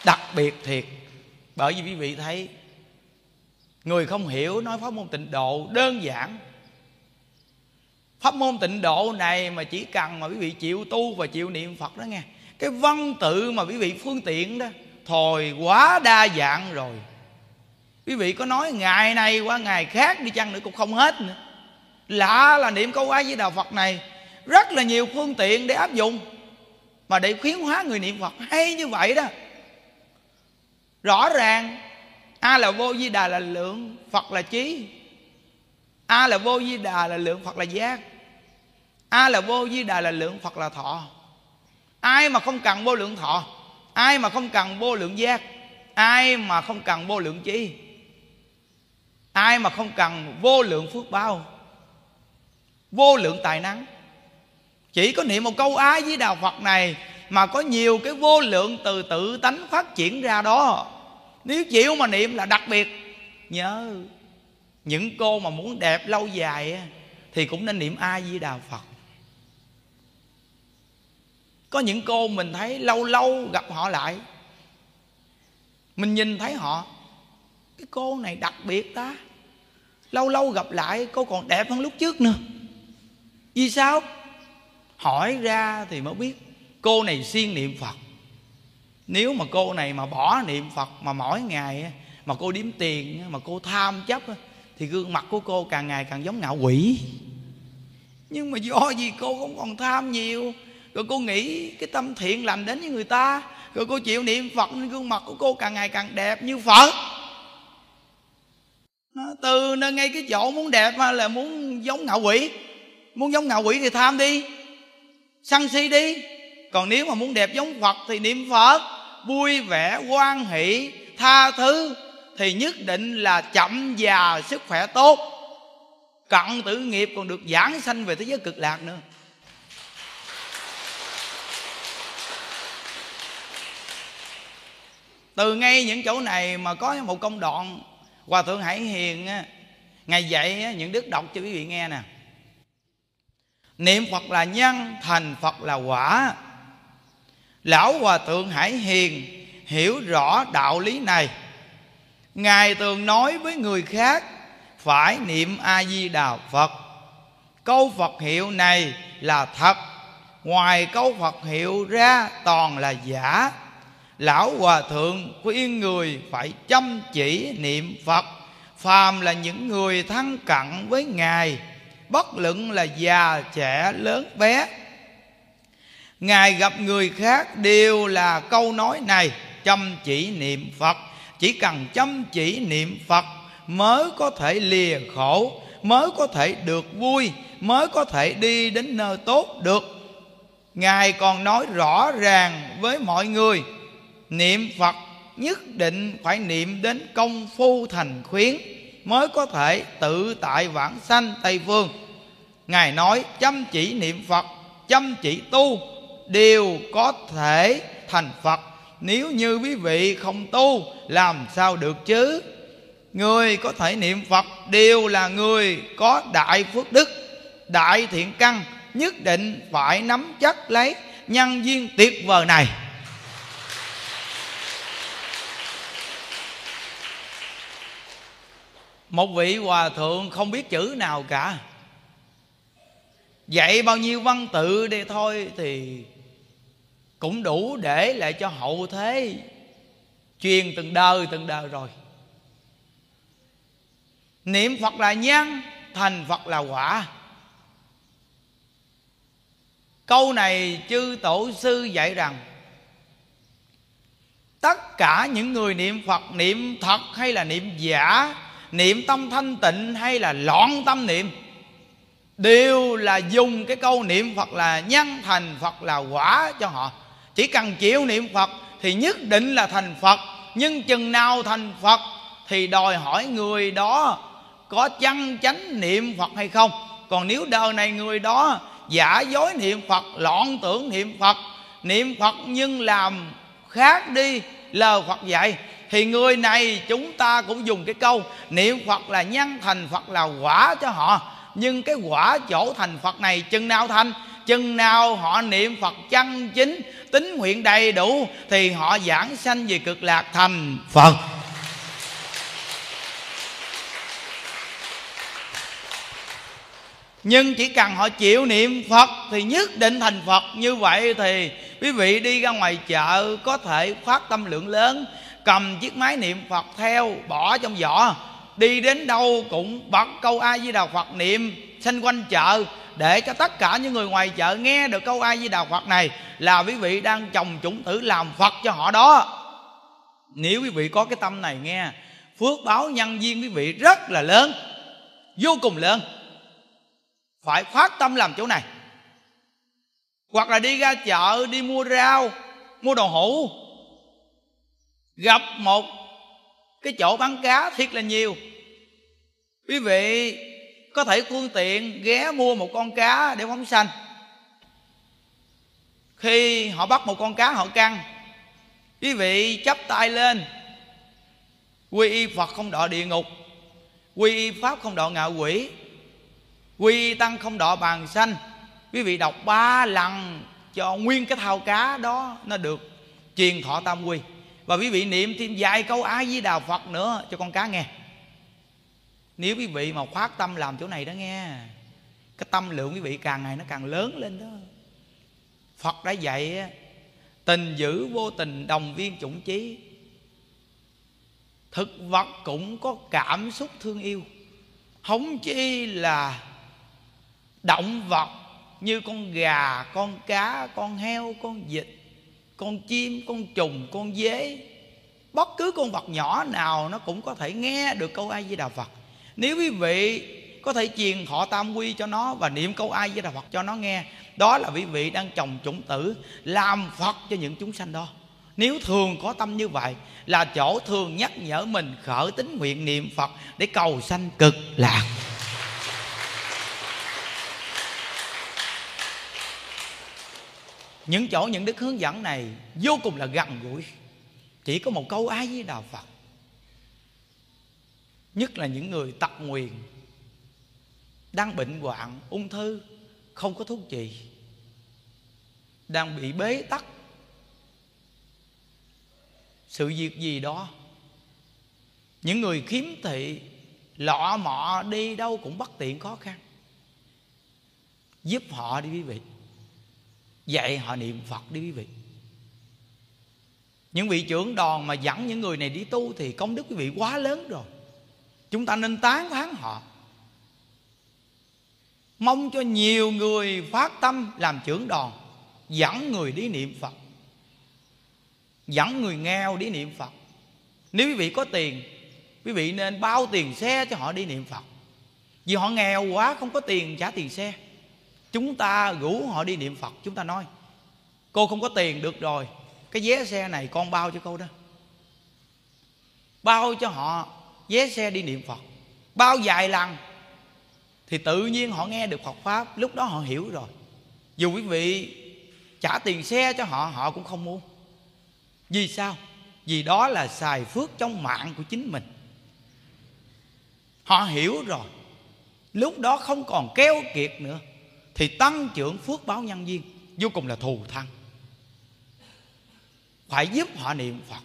Đặc biệt thiệt. Bởi vì quý vị thấy, người không hiểu nói pháp môn tịnh độ đơn giản, Pháp môn tịnh độ này mà chỉ cần mà quý vị chịu tu và chịu niệm Phật đó nghe, cái văn tự mà quý vị phương tiện đó thôi quá đa dạng rồi. Quý vị có nói ngày này qua ngày khác đi chăng nữa cũng không hết nữa. Lạ là niệm câu A Di Đà Phật này rất là nhiều phương tiện để áp dụng, mà để khuyến hóa người niệm Phật hay như vậy đó. Rõ ràng A là vô, Di Đà là lượng, Phật là trí. A là vô, Di Đà là lượng, Phật là giác. A là vô, Di Đà là lượng, Phật là thọ. Ai mà không cần vô lượng thọ, ai mà không cần vô lượng giác, ai mà không cần vô lượng trí, ai mà không cần vô lượng phước báo, vô lượng tài năng. Chỉ có niệm một câu Á với Đạo Phật này mà có nhiều cái vô lượng từ tự tánh phát triển ra đó. Nếu chịu mà niệm là đặc biệt. Nhớ những cô mà muốn đẹp lâu dài thì cũng nên niệm A Di Đà Phật. Có những cô mình thấy lâu lâu gặp họ lại, mình nhìn thấy họ, cái cô này đặc biệt ta, lâu lâu gặp lại cô còn đẹp hơn lúc trước nữa. Vì sao? Hỏi ra thì mới biết cô này siêng niệm Phật. Nếu mà cô này mà bỏ niệm Phật, mà mỗi ngày mà cô đếm tiền, mà cô tham chấp, thì gương mặt của cô càng ngày càng giống ngạo quỷ. Nhưng mà do gì cô không còn tham nhiều, rồi cô nghĩ cái tâm thiện lành đến với người ta, rồi cô chịu niệm Phật nên gương mặt của cô càng ngày càng đẹp như Phật. Từ nên ngay cái chỗ muốn đẹp là muốn giống ngạo quỷ. Muốn giống ngạo quỷ thì tham đi, sân si đi. Còn nếu mà muốn đẹp giống Phật thì niệm Phật, vui vẻ, hoan hỷ, tha thứ, thì nhất định là chậm già sức khỏe tốt, cận tử nghiệp, còn được giảng sanh về thế giới cực lạc nữa. Từ ngay những chỗ này mà có một công đoạn Hòa Thượng Hải Hiền Ngài dạy những đức đọc cho quý vị nghe nè. Niệm Phật là nhân, thành Phật là quả. Lão Hòa Thượng Hải Hiền hiểu rõ đạo lý này, Ngài thường nói với người khác phải niệm A-di-đà Phật. Câu Phật hiệu này là thật, ngoài câu Phật hiệu ra toàn là giả. Lão Hòa Thượng khuyên người phải chăm chỉ niệm Phật. Phàm là những người thân cận với Ngài, bất luận là già, trẻ, lớn, bé, Ngài gặp người khác đều là câu nói này: chăm chỉ niệm Phật. Chỉ cần chăm chỉ niệm Phật mới có thể lìa khổ, mới có thể được vui, mới có thể đi đến nơi tốt được. Ngài còn nói rõ ràng với mọi người, niệm Phật nhất định phải niệm đến công phu thành khuyến mới có thể tự tại vãng sanh Tây Phương. Ngài nói chăm chỉ niệm Phật, chăm chỉ tu đều có thể thành Phật. Nếu như quý vị không tu làm sao được chứ? Người có thể niệm Phật đều là người có đại phước đức, đại thiện căn, nhất định phải nắm chắc lấy nhân duyên tuyệt vời này. Một vị hòa thượng không biết chữ nào cả, dạy bao nhiêu văn tự đây thôi thì cũng đủ để lại cho hậu thế truyền từng đời từng đời rồi. Niệm Phật là nhân, thành Phật là quả. Câu này chư tổ sư dạy rằng tất cả những người niệm Phật, niệm thật hay là niệm giả, niệm tâm thanh tịnh hay là loạn tâm niệm, đều là dùng cái câu niệm Phật là nhân, thành Phật là quả cho họ. Chỉ cần chịu niệm Phật thì nhất định là thành Phật. Nhưng chừng nào thành Phật thì đòi hỏi người đó có chân chánh niệm Phật hay không. Còn nếu đời này người đó giả dối niệm Phật, loạn tưởng niệm Phật, niệm Phật nhưng làm khác đi lời Phật dạy, thì người này chúng ta cũng dùng cái câu niệm Phật là nhân, thành Phật là quả cho họ. Nhưng cái quả chỗ thành Phật này chừng nào thành? Chừng nào họ niệm Phật chân chính, tín nguyện đầy đủ thì họ giảng sanh về cực lạc thành Phật. Nhưng chỉ cần họ chịu niệm Phật thì nhất định thành Phật. Như vậy thì quý vị đi ra ngoài chợ có thể phát tâm lượng lớn, cầm chiếc máy niệm Phật theo, bỏ trong giỏ, đi đến đâu cũng bật câu A Di Đà Phật niệm xanh quanh chợ, để cho tất cả những người ngoài chợ nghe được câu A Di Đà Phật này là quý vị đang trồng chủng tử làm Phật cho họ đó. Nếu quý vị có cái tâm này nghe, phước báo nhân duyên quý vị rất là lớn, vô cùng lớn. Phải phát tâm làm chỗ này. Hoặc là đi ra chợ, đi mua rau, mua đồ hũ, gặp một cái chỗ bán cá thiệt là nhiều, quý vị có thể phương tiện ghé mua một con cá để phóng sanh. Khi họ bắt một con cá họ căng, quý vị chắp tay lên, quy y Phật không đọa địa ngục, quy y Pháp không đọa ngạ quỷ, quy tăng không đọa bàn sanh. Quý vị đọc ba lần cho nguyên cái thao cá đó nó được truyền thọ tam quy. Và quý vị niệm thêm vài câu A Di Đà Phật nữa cho con cá nghe. Nếu quý vị mà khoát tâm làm chỗ này đó nghe, cái tâm lượng quý vị càng ngày nó càng lớn lên đó. Phật đã dạy tình dữ vô tình đồng viên chủng chí. Thực vật cũng có cảm xúc thương yêu, không chỉ là động vật như con gà, con cá, con heo, con vịt, con chim, con trùng, con dế. Bất cứ con vật nhỏ nào nó cũng có thể nghe được câu A Di Đà Phật. Nếu quý vị có thể truyền thọ tam quy cho nó và niệm câu A Di Đà Phật cho nó nghe, đó là quý vị đang trồng chủng tử làm Phật cho những chúng sanh đó. Nếu thường có tâm như vậy là chỗ thường nhắc nhở mình khởi tín nguyện niệm Phật để cầu sanh cực lạc. Những chỗ những đức hướng dẫn này vô cùng là gần gũi, chỉ có một câu A Di Đà Phật. Nhất là những người tật nguyền, đang bệnh hoạn, ung thư không có thuốc trị, đang bị bế tắc sự việc gì đó, những người khiếm thị lọ mọ đi đâu cũng bất tiện khó khăn, giúp họ đi quý vị, dạy họ niệm Phật đi quý vị. Những vị trưởng đoàn mà dẫn những người này đi tu thì công đức quý vị quá lớn rồi, chúng ta nên tán thán họ. Mong cho nhiều người phát tâm làm trưởng đoàn, dẫn người đi niệm Phật, dẫn người nghèo đi niệm Phật. Nếu quý vị có tiền, quý vị nên bao tiền xe cho họ đi niệm Phật, vì họ nghèo quá không có tiền trả tiền xe. Chúng ta rủ họ đi niệm Phật, chúng ta nói cô không có tiền được rồi, cái vé xe này con bao cho cô đó. Bao cho họ vé xe đi niệm Phật, bao vài lần thì tự nhiên họ nghe được Phật Pháp. Lúc đó họ hiểu rồi, dù quý vị trả tiền xe cho họ, họ cũng không muốn. Vì sao? Vì đó là xài phước trong mạng của chính mình. Họ hiểu rồi, lúc đó không còn keo kiệt nữa, thì tăng trưởng phước báo nhân duyên vô cùng là thù thắng. Phải giúp họ niệm Phật,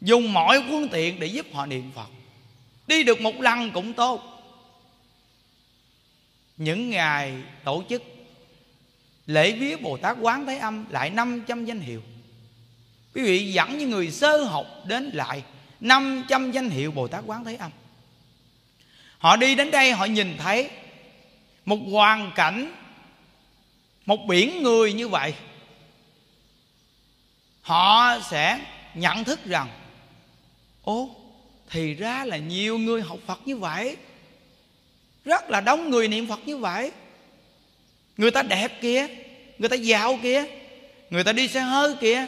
dùng mọi phương tiện để giúp họ niệm Phật. Đi được một lần cũng tốt. Những ngày tổ chức lễ vía Bồ Tát Quán Thế Âm lại năm trăm danh hiệu, quý vị dẫn những người sơ học đến lại năm trăm danh hiệu Bồ Tát Quán Thế Âm. Họ đi đến đây họ nhìn thấy một hoàn cảnh, một biển người như vậy, họ sẽ nhận thức rằng ố, thì ra là nhiều người học Phật như vậy, rất là đông người niệm Phật như vậy. Người ta đẹp kia, người ta giàu kia, người ta đi xe hơi kia,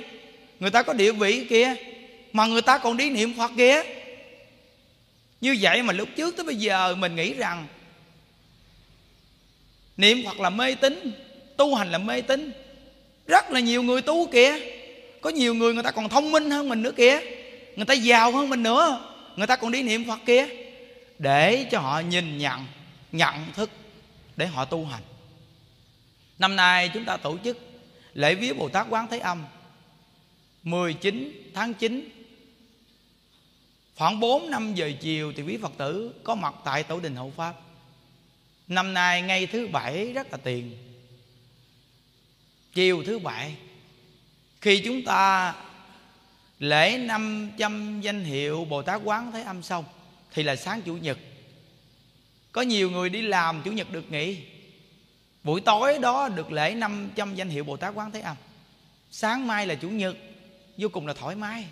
người ta có địa vị kia, mà người ta còn đi niệm Phật kia. Như vậy mà lúc trước tới bây giờ mình nghĩ rằng niệm Phật là mê tín, tu hành là mê tín. Rất là nhiều người tu kìa, có nhiều người người ta còn thông minh hơn mình nữa kìa, người ta giàu hơn mình nữa, người ta còn đi niệm Phật kìa. Để cho họ nhìn nhận, nhận thức để họ tu hành. Năm nay chúng ta tổ chức lễ vía Bồ Tát Quán Thế Âm mười chín tháng chín, khoảng bốn năm giờ chiều thì quý Phật tử có mặt tại tổ đình Hộ Pháp. Năm nay ngay thứ bảy rất là tiền. Chiều thứ bảy, khi chúng ta lễ năm trăm danh hiệu Bồ Tát Quán Thế Âm xong thì là sáng Chủ nhật. Có nhiều người đi làm Chủ nhật được nghỉ, buổi tối đó được lễ năm trăm danh hiệu Bồ Tát Quán Thế Âm, sáng mai là Chủ nhật, vô cùng là thoải mái.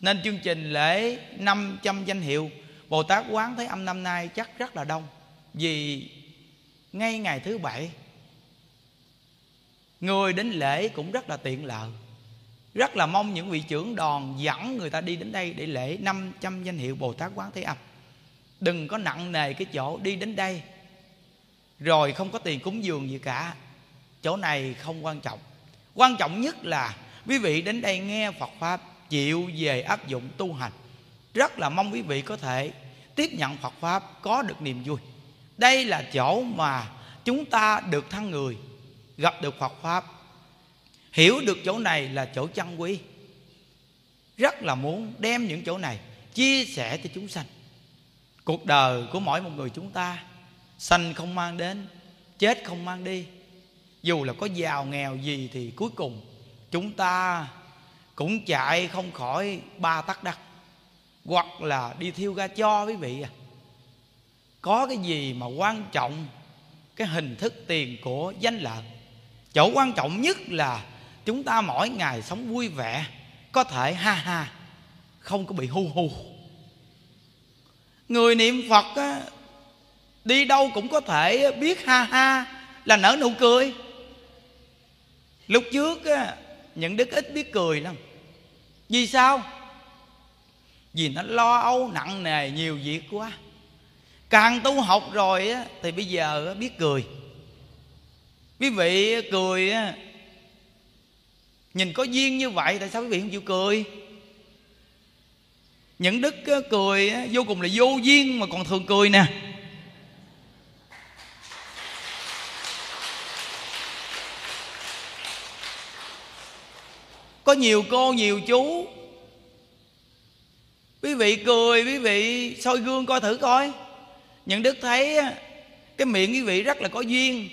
Nên chương trình lễ năm trăm danh hiệu Bồ Tát Quán Thế Âm năm nay chắc rất là đông, vì ngay ngày thứ bảy người đến lễ cũng rất là tiện lợi. Rất là mong những vị trưởng đoàn dẫn người ta đi đến đây để lễ năm trăm danh hiệu Bồ Tát Quán Thế Âm. Đừng có nặng nề cái chỗ đi đến đây rồi không có tiền cúng dường gì cả. Chỗ này không quan trọng. Quan trọng nhất là quý vị đến đây nghe Phật Pháp, chịu về áp dụng tu hành. Rất là mong quý vị có thể tiếp nhận Phật Pháp, có được niềm vui. Đây là chỗ mà chúng ta được thân người, gặp được Phật Pháp. Hiểu được chỗ này là chỗ chân quý. Rất là muốn đem những chỗ này chia sẻ cho chúng sanh. Cuộc đời của mỗi một người chúng ta, sanh không mang đến, chết không mang đi. Dù là có giàu nghèo gì thì cuối cùng chúng ta cũng chạy không khỏi ba tấc đất, hoặc là đi thiêu ga cho quý vị à. Có cái gì mà quan trọng cái hình thức tiền của danh lợi. Chỗ quan trọng nhất là chúng ta mỗi ngày sống vui vẻ, có thể ha ha, không có bị hu hu. Người niệm Phật á, đi đâu cũng có thể biết ha ha là nở nụ cười. Lúc trước á, những đức ít biết cười lắm. Vì sao? Vì nó lo âu nặng nề nhiều việc quá. Càng tu học rồi á, thì bây giờ á, biết cười. Quý vị cười á, nhìn có duyên như vậy, tại sao quý vị không chịu cười? Những đức á, cười á, vô cùng là vô duyên mà còn thường cười nè. Có nhiều cô, nhiều chú, quý vị cười, quý vị soi gương coi thử coi. Những đức thấy cái miệng quý vị rất là có duyên,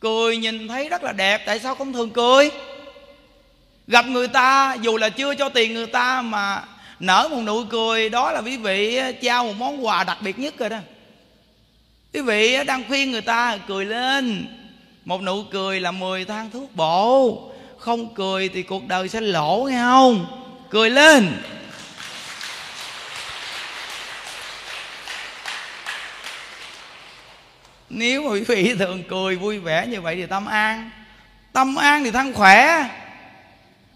cười nhìn thấy rất là đẹp, tại sao không thường cười? Gặp người ta dù là chưa cho tiền người ta mà nở một nụ cười, đó là quý vị trao một món quà đặc biệt nhất rồi đó. Quý vị đang khuyên người ta cười lên. Một nụ cười là mười thang thuốc bổ. Không cười thì cuộc đời sẽ lỗ, nghe không? Cười lên. Nếu mà quý vị thường cười vui vẻ như vậy thì tâm an. Tâm an thì thân khỏe.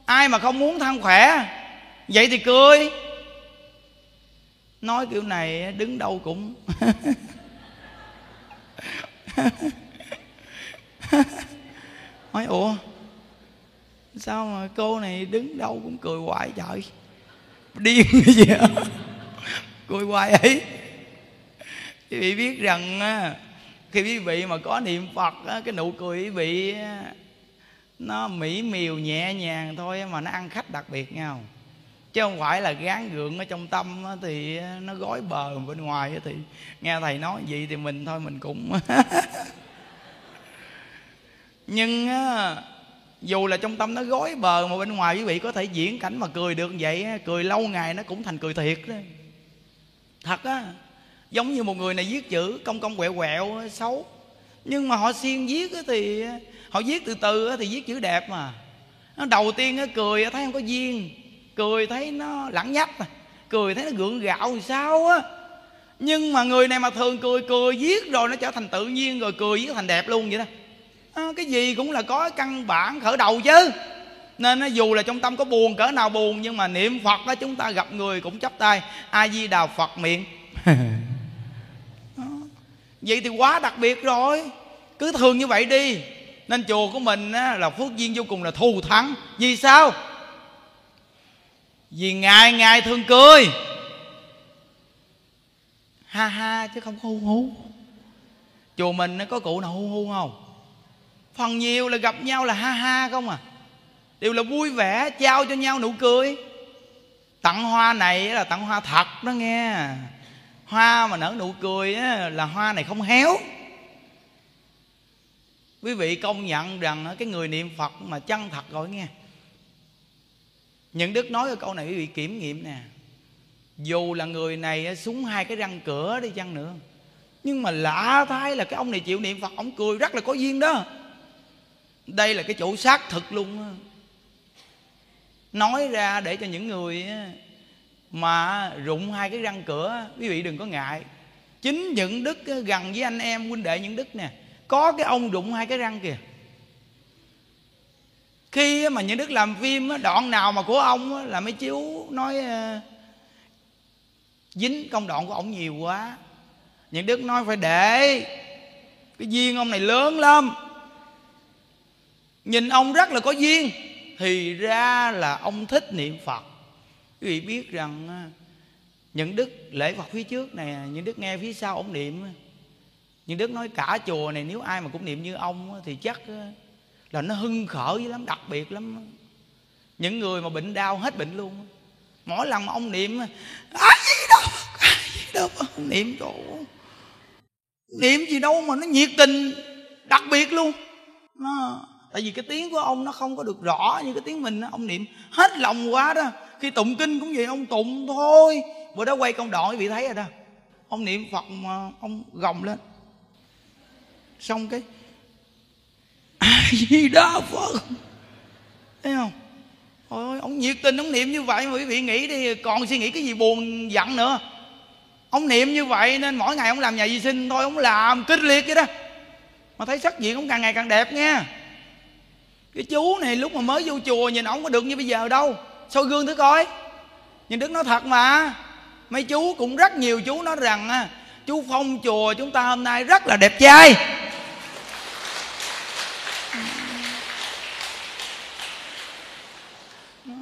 Ai mà không muốn thân khỏe? Vậy thì cười. Nói kiểu này đứng đâu cũng nói ủa sao mà cô này đứng đâu cũng cười hoài trời, điên cái gì đó. Cười hoài ấy. Quý vị biết rằng khi quý vị mà có niệm Phật, cái nụ cười quý vị nó mỹ miều nhẹ nhàng thôi mà nó ăn khách đặc biệt nhau, chứ không phải là gán gượng ở trong tâm thì nó gói bờ bên ngoài. Thì nghe thầy nói vậy thì mình thôi mình cũng nhưng dù là trong tâm nó gói bờ mà bên ngoài quý vị có thể diễn cảnh mà cười được vậy, cười lâu ngày nó cũng thành cười thiệt đó. Thật á, giống như một người này viết chữ cong cong quẹo quẹo xấu, nhưng mà họ siêng viết thì họ viết từ từ thì viết chữ đẹp mà. Đầu tiên cười thấy không có duyên, cười thấy nó lẳng nhắc, cười thấy nó gượng gạo thì sao á. Nhưng mà người này mà thường cười, cười viết rồi nó trở thành tự nhiên, rồi cười viết thành đẹp luôn vậy đó. À, cái gì cũng là có căn bản khởi đầu chứ. Nên dù là trong tâm có buồn cỡ nào buồn, nhưng mà niệm Phật đó, chúng ta gặp người cũng chắp tay A Di Đà Phật miệng vậy thì quá đặc biệt rồi. Cứ thường như vậy đi. Nên chùa của mình á, là phước duyên vô cùng là thù thắng. Vì sao? Vì ngày ngày thường cười ha ha chứ không có hu hu. Chùa mình có cụ nào hu hu không? Phần nhiều là gặp nhau là ha ha không à. Đều là vui vẻ, trao cho nhau nụ cười. Tặng hoa này là tặng hoa thật đó nghe. Hoa mà nở nụ cười á, là hoa này không héo. Quý vị công nhận rằng cái người niệm Phật mà chân thật rồi nghe. Nhuận Đức nói cái câu này quý vị kiểm nghiệm nè. Dù là người này súng hai cái răng cửa đi chăng nữa, nhưng mà lạ thay là cái ông này chịu niệm Phật, ông cười rất là có duyên đó. Đây là cái chỗ xác thực luôn đó. Nói ra để cho những người mà rụng hai cái răng cửa, quý vị đừng có ngại. Chính Nhuận Đức gần với anh em huynh đệ Nhuận Đức nè, có cái ông rụng hai cái răng kìa. Khi mà Nhuận Đức làm phim, đoạn nào mà của ông là mấy chiếu nói dính công đoạn của ông nhiều quá. Nhuận Đức nói phải để, cái duyên ông này lớn lắm, nhìn ông rất là có duyên. Thì ra là ông thích niệm Phật. Quý vị biết rằng Nhuận Đức lễ Phật phía trước này, Nhuận Đức nghe phía sau ông niệm. Nhuận Đức nói cả chùa này nếu ai mà cũng niệm như ông thì chắc là nó hưng khởi lắm, đặc biệt lắm. Những người mà bệnh đau hết bệnh luôn. Mỗi lần mà ông niệm á gì đâu, á gì đâu, ông niệm chỗ niệm gì đâu mà nó nhiệt tình đặc biệt luôn. Nó tại vì cái tiếng của ông nó không có được rõ như cái tiếng mình đó. Ông niệm hết lòng quá đó. Khi tụng kinh cũng vậy, ông tụng thôi. Bữa đó quay công đoạn quý vị thấy rồi đó. Ông niệm Phật mà ông gồng lên, xong cái A Di Đà Phật, thấy không? Ôi, ông nhiệt tình ông niệm như vậy mà quý vị nghĩ đi, còn suy nghĩ cái gì buồn giận nữa. Ông niệm như vậy nên mỗi ngày ông làm nhà vệ sinh thôi, ông làm kịch liệt vậy đó. Mà thấy sắc diện ông càng ngày càng đẹp nha. Cái chú này lúc mà mới vô chùa nhìn ổng có được như bây giờ đâu. Soi gương thử coi. Nhuận Đức nói thật mà, mấy chú cũng rất nhiều chú nói rằng chú Phong chùa chúng ta hôm nay rất là đẹp trai.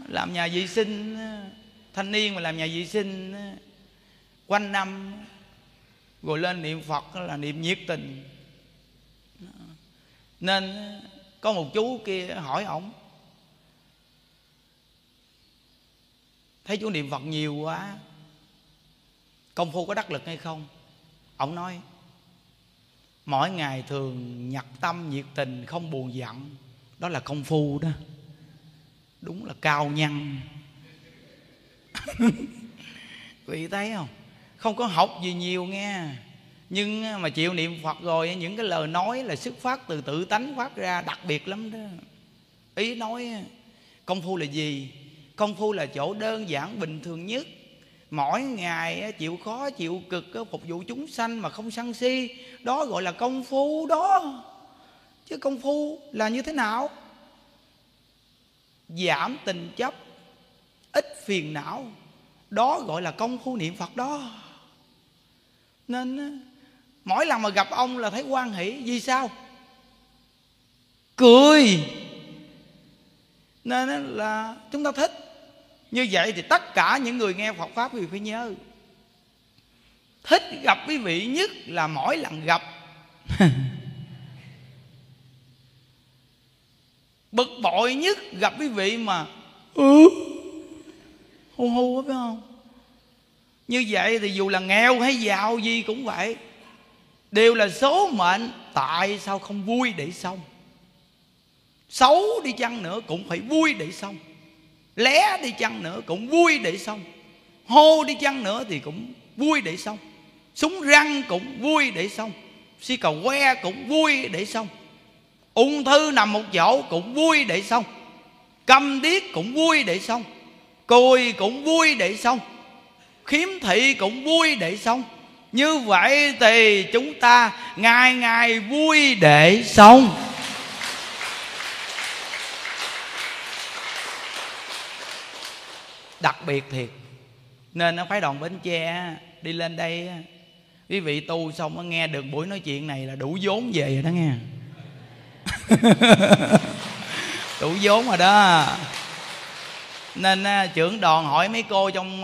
Làm nhà vệ sinh, thanh niên mà làm nhà vệ sinh quanh năm, rồi lên niệm Phật là niệm nhiệt tình. Nên có một chú kia hỏi ổng, thấy chú niệm Phật nhiều quá, công phu có đắc lực hay không? Ổng nói mỗi ngày thường nhặt tâm nhiệt tình, không buồn giận, đó là công phu đó. Đúng là cao nhân. Quý thấy không? Không có học gì nhiều nghe, nhưng mà chịu niệm Phật rồi, những cái lời nói là xuất phát từ tự tánh phát ra, đặc biệt lắm đó. Ý nói công phu là gì? Công phu là chỗ đơn giản bình thường nhất, mỗi ngày chịu khó chịu cực phục vụ chúng sanh mà không sân si, đó gọi là công phu đó. Chứ công phu là như thế nào? Giảm tình chấp, ít phiền não, đó gọi là công phu niệm Phật đó. Nên mỗi lần mà gặp ông là thấy hoan hỷ. Vì sao? Cười. Nên là chúng ta thích. Như vậy thì tất cả những người nghe Phật Pháp quý vị phải nhớ, thích gặp quý vị nhất là mỗi lần gặp bực bội nhất gặp quý vị mà ừ hu hu, phải không? Như vậy thì dù là nghèo hay giàu gì cũng vậy, đều là số mệnh. Tại sao không vui để xong? Xấu đi chăng nữa cũng phải vui để xong, lé đi chăng nữa cũng vui để xong, hô đi chăng nữa thì cũng vui để xong, súng răng cũng vui để xong, si cầu que cũng vui để xong, ung thư nằm một chỗ cũng vui để xong, câm điếc cũng vui để xong, cùi cũng vui để xong, khiếm thị cũng vui để xong. Như vậy thì chúng ta ngày ngày vui để xong. Đặc biệt thiệt. Nên nó phái đoàn Bến Tre đi lên đây, quý vị tu xong nghe được buổi nói chuyện này là đủ vốn về rồi đó nghe. Đủ vốn rồi đó. Nên trưởng đoàn hỏi mấy cô trong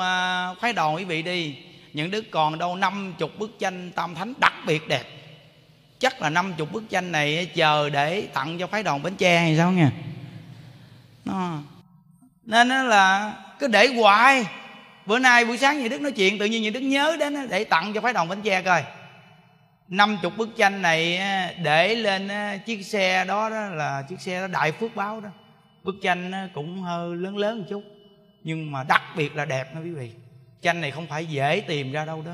phái đoàn quý vị đi, những đứa còn đâu năm mươi bức tranh Tam Thánh đặc biệt đẹp. Chắc là năm mươi bức tranh này chờ để tặng cho phái đoàn Bến Tre hay sao nghe. Nên là cứ để hoài. Bữa nay buổi sáng nhà Đức nói chuyện, tự nhiên nhà Đức nhớ đến để tặng cho phái đoàn Bến Tre coi. Năm mươi bức tranh này để lên chiếc xe đó, đó là chiếc xe đó đại phước báo đó. Bức tranh cũng hơi lớn lớn một chút, nhưng mà đặc biệt là đẹp đó quý vị. Tranh này không phải dễ tìm ra đâu đó.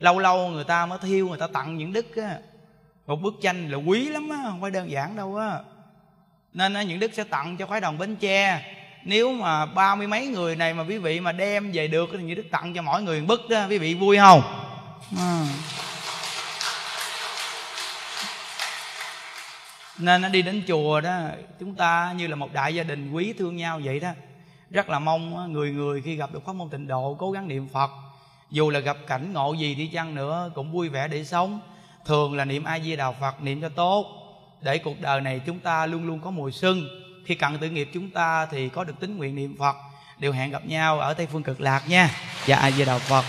Lâu lâu người ta mới thiêu, người ta tặng những Đức á. Một bức tranh là quý lắm á, không phải đơn giản đâu á. Nên á, những Đức sẽ tặng cho phái đoàn Bến Tre. Nếu mà ba mươi mấy người này mà quý vị mà đem về được thì những Đức tặng cho mỗi người một bức đó. Quý vị vui không? À. Nên nó đi đến chùa đó, chúng ta như là một đại gia đình quý thương nhau vậy đó. Rất là mong người người khi gặp được pháp môn Tịnh Độ cố gắng niệm Phật. Dù là gặp cảnh ngộ gì đi chăng nữa cũng vui vẻ để sống. Thường là niệm A Di Đà Phật, niệm cho tốt, để cuộc đời này chúng ta luôn luôn có mùa xuân. Khi cận tử nghiệp chúng ta thì có được tín nguyện niệm Phật. Điều hẹn gặp nhau ở Tây Phương Cực Lạc nha. Dạ A Di Đà Phật.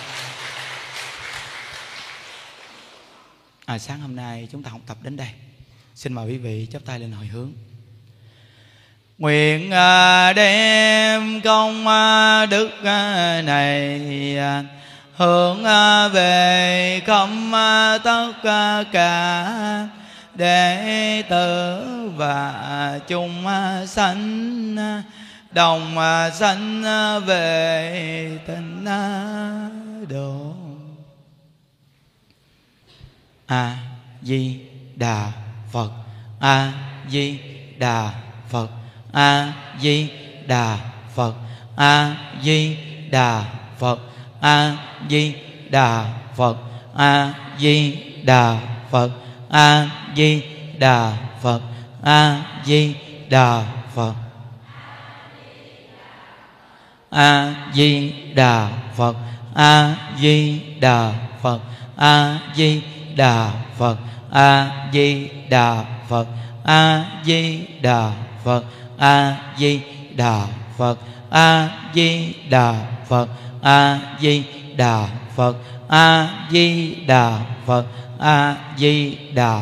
À, sáng hôm nay chúng ta học tập đến đây. Xin mời quý vị chắp tay lên hồi hướng. Nguyện đem công đức này hướng về khắp tất cả đệ tử và chúng sanh, đồng sanh về Tịnh Độ. A Di Đà Phật, A Di Đà Phật, A Di Đà Phật, A Di Đà Phật, A Di Đà Phật, A Di Đà Phật, A Di Đà Phật, A Di Đà Phật, A Di Đà Phật, A Di Đà Phật, A Di Đà Phật, A Di Đà Phật, A Di Đà Phật, A Di Đà Phật, A Di Đà Phật, A Di Đà Phật, A Di Đà Phật, A Di Đà Phật, A Di Đà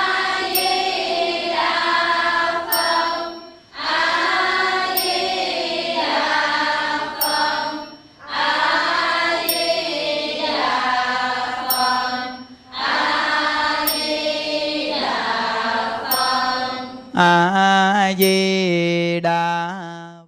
Di Đà